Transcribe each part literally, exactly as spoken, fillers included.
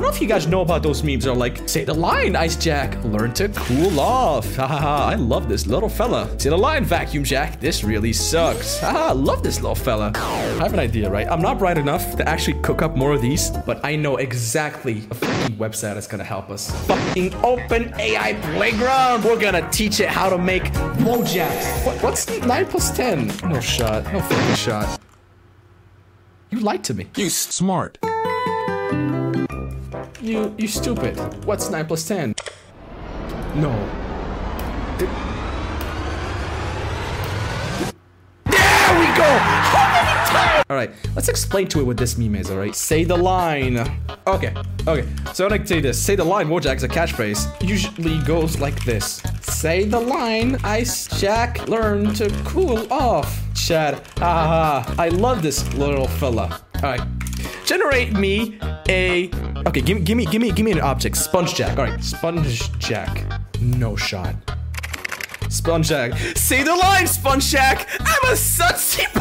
don't know if you guys know about those memes. They're like, say the line, Ice Jack. Learn to cool off. Haha, I love this little fella. Say the line, Vacuum Jack. This really sucks. Haha, I love this little fella. I have an idea, right? I'm not bright enough to actually cook up more of these, but I know exactly a fucking website that's gonna help us. Fucking Open A I Playground. We're gonna teach it how to make Wojaks. What, what's nine plus ten? No shot. No fucking shot. You lied to me. You smart. You, you stupid. What's nine plus ten? No. There we go! How many times? Alright, let's explain to it what this meme is, alright? Say the line. Okay, okay. So I'm gonna say this. Say the line, Wojak's a catchphrase. Usually goes like this. Say the line, Ice Jack, learn to cool off. Chad, haha, I love this little fella. Alright. Generate me a... Okay, give, give me give me give me an object. Sponge Jack. Alright, Sponge Jack. No shot. Sponge Jack. Say the line, Sponge Jack! I'm a sexy boy!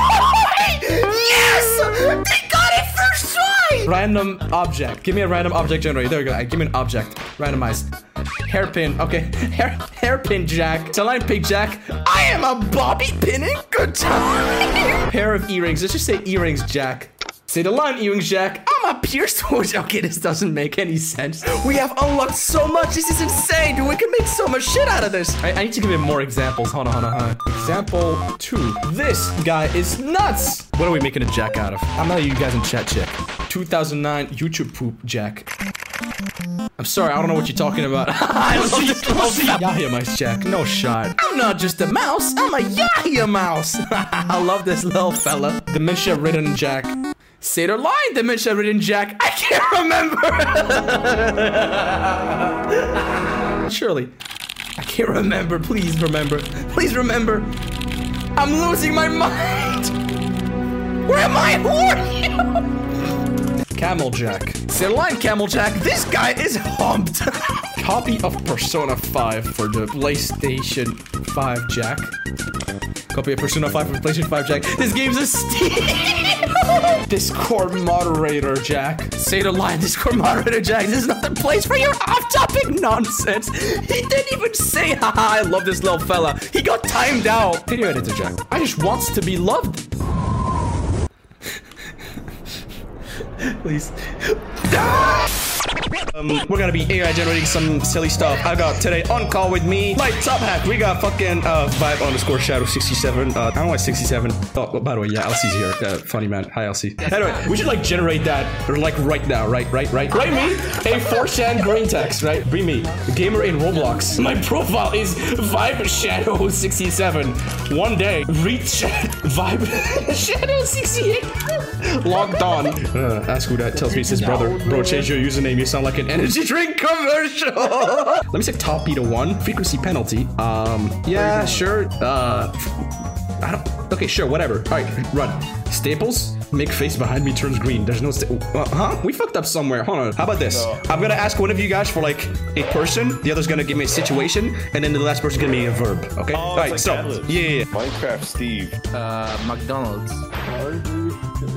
Yes! They got it first try! Random object. Give me a random object generator. There we go. Right, give me an object. Randomized. Hairpin. Okay. Hair hairpin Jack. Say the line, Pig Jack. I am a bobby pinning good time! Pair of earrings. Let's just say earrings, Jack. Say the line, earrings, Jack. I'm a pierced Wojak. Okay, this doesn't make any sense. We have unlocked so much. This is insane, dude. We can make so much shit out of this. I, I need to give him more examples. Hold on, hold on, hold on. Example two. This guy is nuts. What are we making a Jack out of? I'm not you guys in chat check. two thousand nine YouTube poop Jack. I'm sorry, I don't know what you're talking about. I love this Yahiamice Jack. No shot. I'm not just a mouse, I'm a Yahiamice. I love this little fella. Dementia ridden Jack. Say the line, Dementia ridden Jack. I can't remember. Surely. I can't remember. Please remember. Please remember. I'm losing my mind. Where am I? Who are you? Camel Jack. Say the line, Camel Jack. This guy is humped. Copy of Persona five for the PlayStation five Jack. Copy of Persona five for the PlayStation five Jack. This game's a steal. Discord moderator Jack. Say the line, Discord moderator Jack. This is not the place for your off-topic nonsense. He didn't even say, haha, I love this little fella. He got timed out. Video editor Jack. I just wants to be loved. Please. Um, we're gonna be A I generating some silly stuff. I got today on call with me, my top hack. We got fucking uh, vibe underscore shadow sixty-seven. Uh, I don't know why sixty-seven. Oh, by the way, yeah, Elsie's here. Uh, funny man. Hi, Elsie. Anyway, we should like generate that or like right now, right, right, right. Write me a four chan green text, right? Be me, a gamer in Roblox. My profile is vibe shadow sixty-seven. One day, reach vibe shadow sixty-eight. Logged on. Uh, ask who that tells me it's his brother. Bro, change your username. You sound like an energy drink commercial. Let me say top B to one frequency penalty. Um, yeah, sure. Uh, I don't. Okay, sure, whatever. All right, run. Staples. Make face behind me turns green. There's no sta- uh, huh? We fucked up somewhere. Hold on. How about this? No. I'm gonna ask one of you guys for like a person, the other's gonna give me a situation, and then the last person's gonna be a verb. Okay. Oh, all right. Like so Atlas. Yeah, yeah. Minecraft Steve. Uh, McDonald's.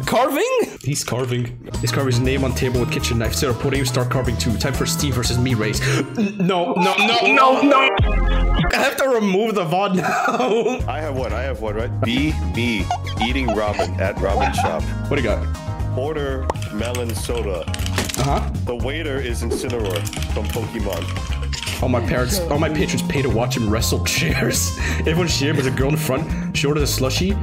Carving? He's carving. He's carving his name on table with kitchen knife. Sarah, podium, start carving too. Time for Steve versus me race. No, no, no, no, no. I have to remove the V O D now. I have one. I have one, right? B, B. Eating ramen at ramen shop. What do you got? Order melon soda. Uh-huh. The waiter is Incineroar from Pokemon. All my parents, all my patrons pay to watch him wrestle chairs. Everyone's cheering was a girl in front. She ordered a slushie.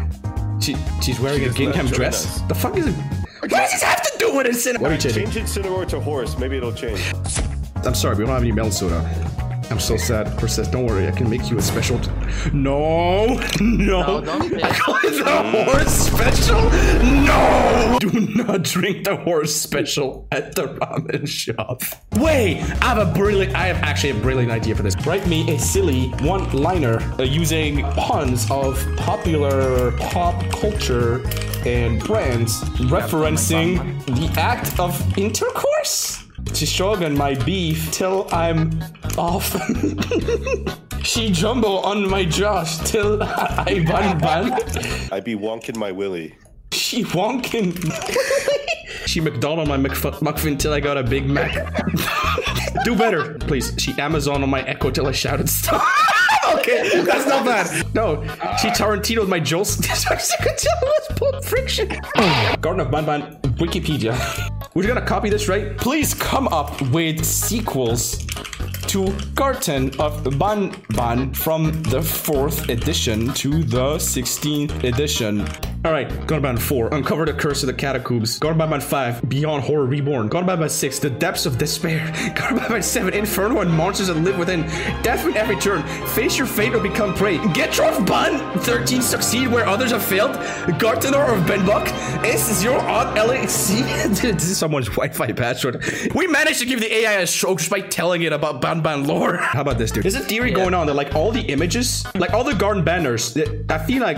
She, she's wearing she a gingham dress. Us. The fuck is it? What does this have to do with Incineroar? What are you changing? Change Incineroar to horse. Maybe it'll change. I'm sorry, we don't have any melon soda. I'm so sad. Chris says, don't worry, I can make you a special. T no, no. no don't I call it the horse special? No. Do not drink the horse special at the ramen shop. Wait, I have a brilliant, I have actually a brilliant idea for this. Write me a silly one-liner uh, using puns of popular pop culture and brands referencing the act of intercourse. She shogun my beef till I'm off. She jumbo on my Josh till I ban ban. I be wonking my willy. She wonking. She McDonald'd my McF- McFin till I got a Big Mac. Do better, please. She Amazoned on my Echo till I shouted stop. Okay, that's not bad. No, she Tarantino'd my Jolson. I could tell it was Pulp Friction. Garten of Banban, Wikipedia. We're gonna copy this, right? Please come up with sequels to Garten of Banban from the fourth edition to the sixteenth edition. Alright, Garten of Banban four, Uncover the Curse of the Catacombs. Garten of Banban five, Beyond Horror Reborn. Garten of Banban six, The Depths of Despair. Garten of Banban seven, Inferno and Monsters That Live Within. Death with Every Turn. Face your fate or become prey. Get your bun! thirteen, Succeed where others have failed. Gartenor of Benbok. Is your aunt L A C? This is someone's Wi-Fi password. We managed to give the A I a stroke just by telling it about Banban lore. How about this, dude? There's a theory yeah. going on that like all the images, like all the garden banners, that I feel like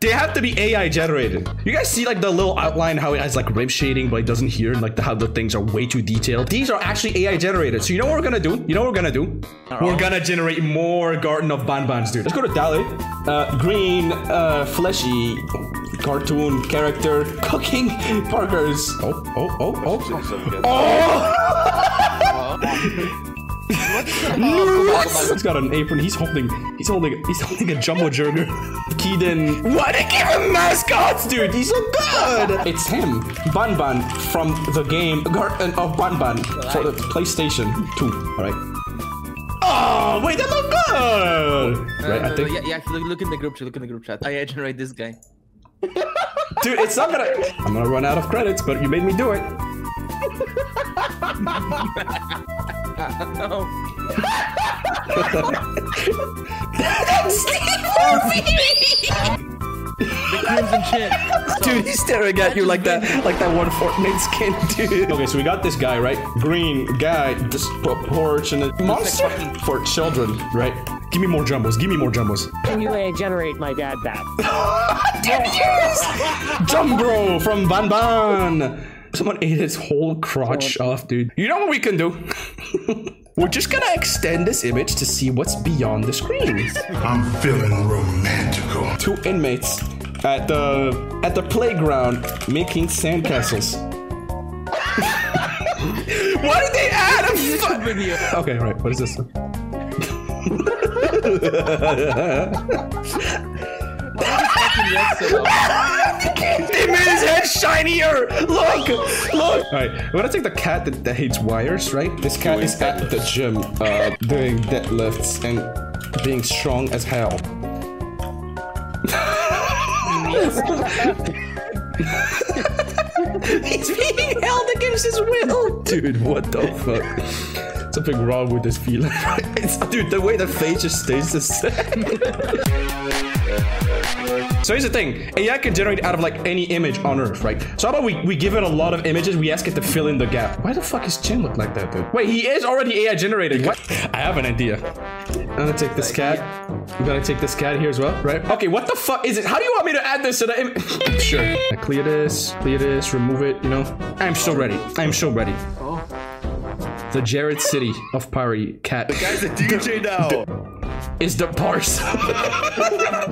they have to be A I generated. You guys see like the little outline, how it has like rim shading, but it doesn't hear, and like the, how the things are way too detailed. These are actually A I generated. So you know what we're gonna do? You know what we're gonna do? Right. We're gonna generate more Garten of Banbans, dude. Let's go to DALL-E. Uh, green, uh, fleshy, cartoon character, cooking burgers. Oh, oh, oh, oh. Oh! He's got an apron. He's holding. He's holding. He's holding a jumbo jurger. Keaton. Why they give him mascots, dude? He's so good. It's him, Banban from the game Garten of Banban for the PlayStation two. All right. Oh wait, that looked good. Uh, right, no, I think. No, yeah, yeah. Look, look in the group chat. Look in the group chat. I generate this guy. Dude, it's not gonna. I'm gonna run out of credits, but you made me do it. No. That's Steve. The crimson shit. Dude, he's staring at you like that, like that one Fortnite skin, dude. Okay, so we got this guy, right? Green guy, disproportionate monster for children, right? Give me more jumbos. Give me more jumbos. Can you uh, generate my dad back? Dude, yes! Jumbo from Banban. Someone ate his whole crotch oh. off, dude. You know what we can do? We're just gonna extend this image to see what's beyond the screen. I'm feeling romantical. Two inmates at the at the playground making sandcastles. Why did they add a fu- video? Okay, all right. What is this? They made his head shinier! Look! Look! Alright, I'm gonna take the cat that, that hates wires, right? This cat is at the gym, uh, doing deadlifts and being strong as hell. He's being held against his will! Dude, what the fuck? Something wrong with this feeling. Dude, the way the face just stays the same. So here's the thing, A I can generate out of like any image on Earth, right? So how about we, we give it a lot of images, we ask it to fill in the gap. Why the fuck his chin look like that, dude? Wait, he is already A I generated. What? I have an idea. I'm gonna take this cat. I'm gonna take this cat here as well, right? Okay, what the fuck is it? How do you want me to add this to the image? Sure. I clear this, clear this, remove it, you know? I'm so ready. I'm so ready. Oh. The Jared City of Pyre cat. The guy's a D J now. The- is the parse.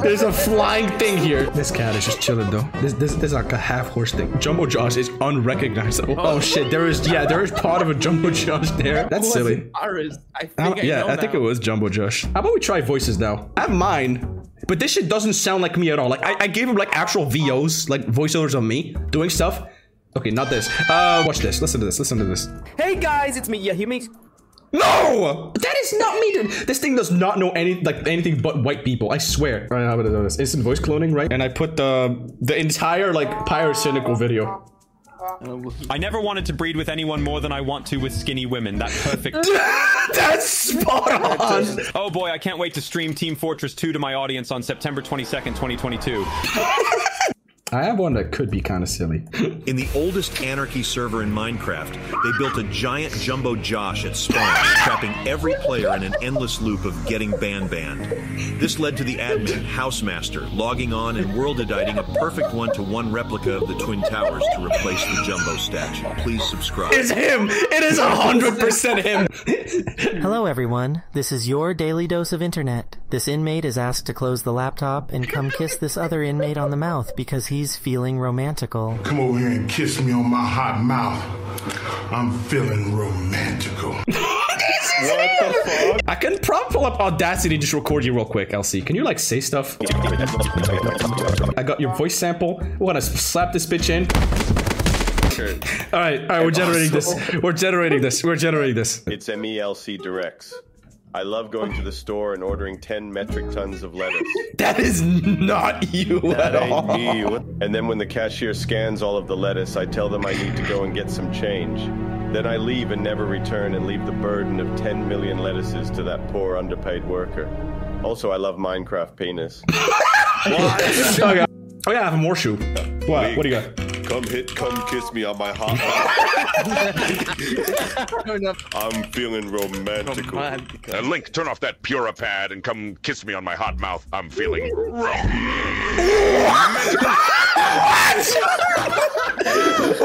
There's a flying thing here. This cat is just chilling though. This this this is like a half horse thing. Jumbo Josh is unrecognizable. Oh, oh shit, there is yeah, there is part of a Jumbo Josh there. That's silly. I think I yeah, I think it was Jumbo Josh. How about we try voices now? I have mine. But this shit doesn't sound like me at all. Like I, I gave him like actual V Os, like voiceovers of me doing stuff. Okay, not this. Uh watch this. Listen to this. Listen to this. Hey guys, it's me, Yahiamice. No! That is not me! This thing does not know any like anything but white people, I swear. Alright, how about I do this? Instant voice cloning, right? And I put the the entire like Pyrocynical video. I never wanted to breed with anyone more than I want to with skinny women. That's perfect. That's spot on! Oh boy, I can't wait to stream Team Fortress two to my audience on September twenty-second, twenty twenty-two. I have one that could be kind of silly. In the oldest anarchy server in Minecraft, they built a giant Jumbo Josh at spawn, trapping every player in an endless loop of getting ban-banned. This led to the admin, Housemaster, logging on and world-editing a perfect one-to-one replica of the Twin Towers to replace the Jumbo statue. Please subscribe. It's him! It is one hundred percent him! Hello everyone, this is your daily dose of internet. This inmate is asked to close the laptop and come kiss this other inmate on the mouth because he's He's feeling romantical. Come over here and kiss me on my hot mouth. I'm feeling romantical. What the fuck? I can probably pull up Audacity and just record you real quick, L C. Can you, like, say stuff? I got your voice sample. We're gonna slap this bitch in. All right, all right, we're generating this. We're generating this. We're generating this. It's M E L C Directs. I love going to the store and ordering ten metric tons of lettuce. That is not you that at all. You. And then when the cashier scans all of the lettuce, I tell them I need to go and get some change. Then I leave and never return and leave the burden of ten million lettuces to that poor underpaid worker. Also, I love Minecraft penis. What? Okay. Oh yeah, I have a more shoe. What? Wait, what do you got? Come hit, come kiss me on my hot mouth. I'm feeling romantical. Uh, Link, turn off that Purapad and come kiss me on my hot mouth. I'm feeling romantical.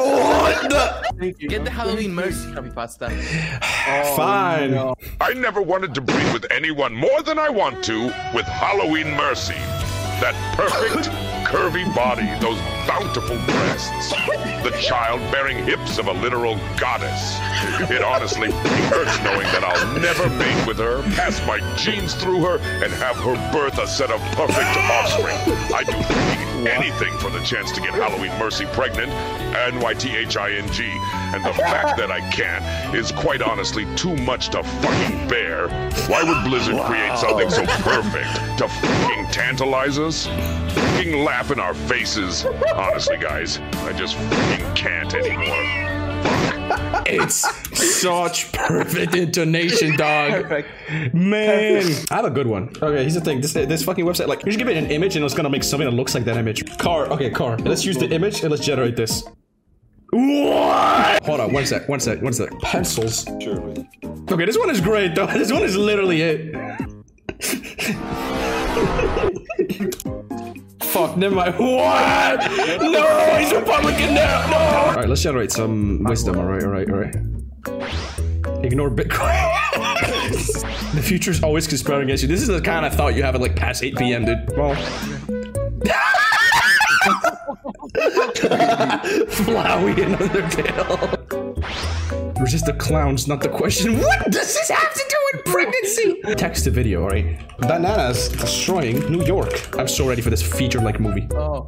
What? What the? Thank you. Get the Halloween Mercy copy pasta. Oh, fine. No. I never wanted to breathe with anyone more than I want to with Halloween Mercy. That perfect... curvy body, those bountiful breasts, the childbearing hips of a literal goddess. It honestly hurts knowing that I'll never mate with her, pass my genes through her, and have her birth a set of perfect offspring. I do anything for the chance to get Halloween Mercy pregnant, N Y T H I N G, and the fact that I can't is quite honestly too much to fucking bear. Why would Blizzard wow. create something so perfect to fucking tantalize us? Fucking laugh in our faces. Honestly, guys, I just fucking can't anymore. It's such perfect intonation, dog. Perfect. Man. Perfect. I have a good one. Okay, here's the thing. This this fucking website, like, you should give it an image and it's gonna make something that looks like that image. Car. Okay, car. Let's use the image and let's generate this. What? Hold on, one sec, one sec, one sec. Pencils. Surely. Okay, this one is great, though. This one is literally it. Fuck, never mind. What? No, he's Republican now. No. All right, let's generate some wisdom. All right, all right, all right. Ignore Bitcoin. The future's always conspiring against you. This is the kind of thought you have at like past eight p.m., dude. Well. Flowey, another pill. Resist the clowns, not the question. What does this have to do? Pregnancy! Text the video, alright? Bananas destroying New York. I'm so ready for this feature-like movie. Oh.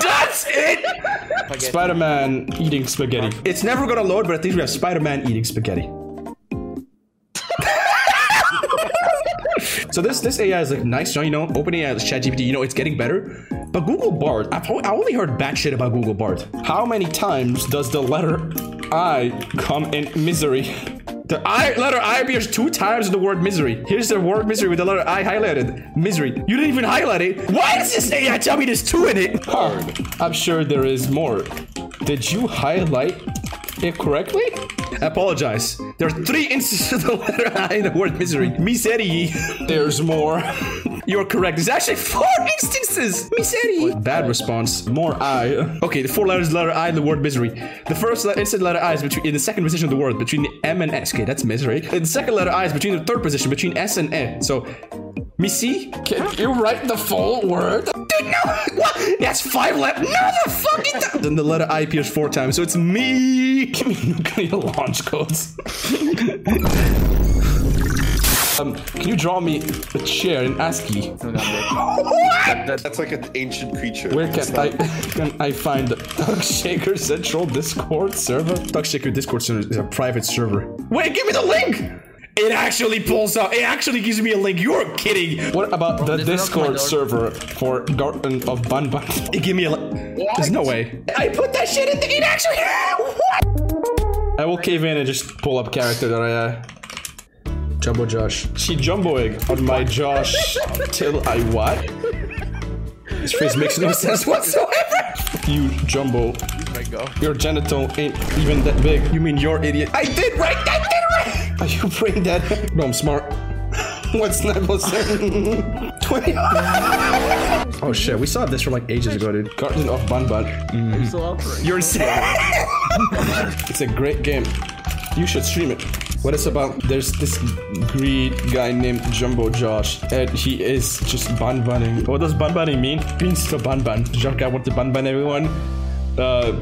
That's it! Spaghetti. Spider-Man eating spaghetti. It's never gonna load, but at least we have Spider-Man eating spaghetti. So this this A I is like nice, you know, Open A I, ChatGPT, you know, it's getting better. But Google Bard, I've I only heard bad shit about Google Bard. How many times does the letter I come in misery? The I letter I appears two times in the word misery. Here's the word misery with the letter I highlighted. Misery. You didn't even highlight it. Why does this A I tell me there's two in it? Huh. I'm sure there is more. Did you highlight it correctly? I apologize. There are three instances of the letter I in the word misery. Miseri. There's more. You're correct. There's actually four instances. Misery. Bad response. More I. Okay, the four letters, letter I, the word misery. The first le- instant letter I is between in the second position of the word between the M and S. Okay, that's misery. And the second letter I is between the third position between S and N. So, Missy, can you write the full word? Dude, no. What? That's five letters. No, the fucking. Th- then the letter I appears four times. So it's me. Give me your launch codes. Um, can you draw me a chair in ASCII? What? That, that's like an ancient creature. Where can it's I like... can I find the Tux Shaker Central Discord server? Tux Shaker Discord server is a private server. Wait, give me the link! It actually pulls up. It actually gives me a link. You're kidding. What about the Discord server for Garten of Banban? It gave me a link. Li- There's no way. I put that shit in the- It actually- What? I will cave in and just pull up character that I, uh... Jumbo Josh. She jumboing on my Josh till I what? This phrase makes no sense whatsoever. You jumbo. Your genital ain't even that big. You mean you're idiot? I did right. I did right. Are you brain dead? No, I'm smart. What's level seven? twenty. Oh shit, we saw this from like ages ago, dude. Garden of Banban. Mm. I'm still operating. You're insane. It's a great game. You should stream it. What is about, there's this greed guy named Jumbo Josh, and he is just banbanning. What does banbanning mean? It means to banban. Jump guy want to banban everyone. Uh,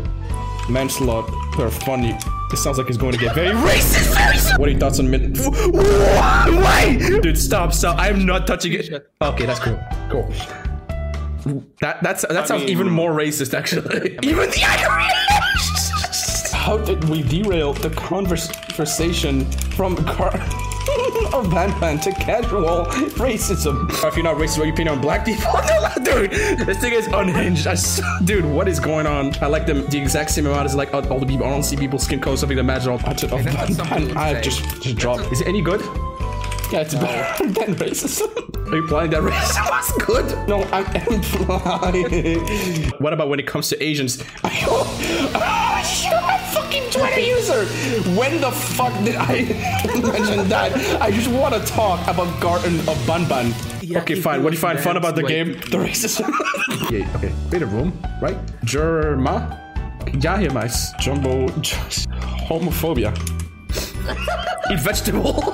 manslaughter, per funny. It sounds like he's going to get very racist. racist. What are your thoughts on mid? Why? Dude, stop, stop. I'm not touching it. Okay, that's cool. Cool. That that's that I sounds mean, even more racist, actually. Even the irony. How did we derail the conversation from car of Banban to casual racism? If you're not racist, what are you paying on black people? Dude, this thing is unhinged. I so, dude, what is going on? I like them the exact same amount as like all the people. I don't see people skin color something that matches all. I just, hey, I just just dropped. A- is it any good? Yeah, it's no. better than racism. Are you implying that racism was good? No, I'm implying. What about when it comes to Asians? I hope. Oh, you're a fucking Twitter user. When the fuck did I mention that? I just want to talk about Garten of Banban. Yeah, okay, fine. What do you find fun about the like, game? The racism. Yeah, okay. Wait a room, right? Germa? Yahiamice. Jumbo. Just homophobia. Eat vegetables.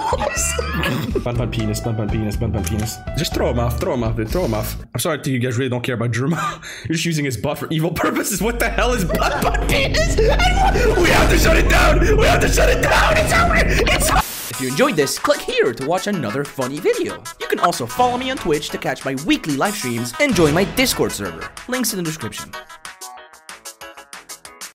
Banban penis, Banban penis, Banban penis. Just throw him off, throw him off, throw him off. I'm sorry, I think you guys really don't care about Jerma. You're just using his butt for evil purposes. What the hell is Banban penis? We have to shut it down. We have to shut it down. It's over. It's over. If you enjoyed this, click here to watch another funny video. You can also follow me on Twitch to catch my weekly live streams and join my Discord server. Links in the description.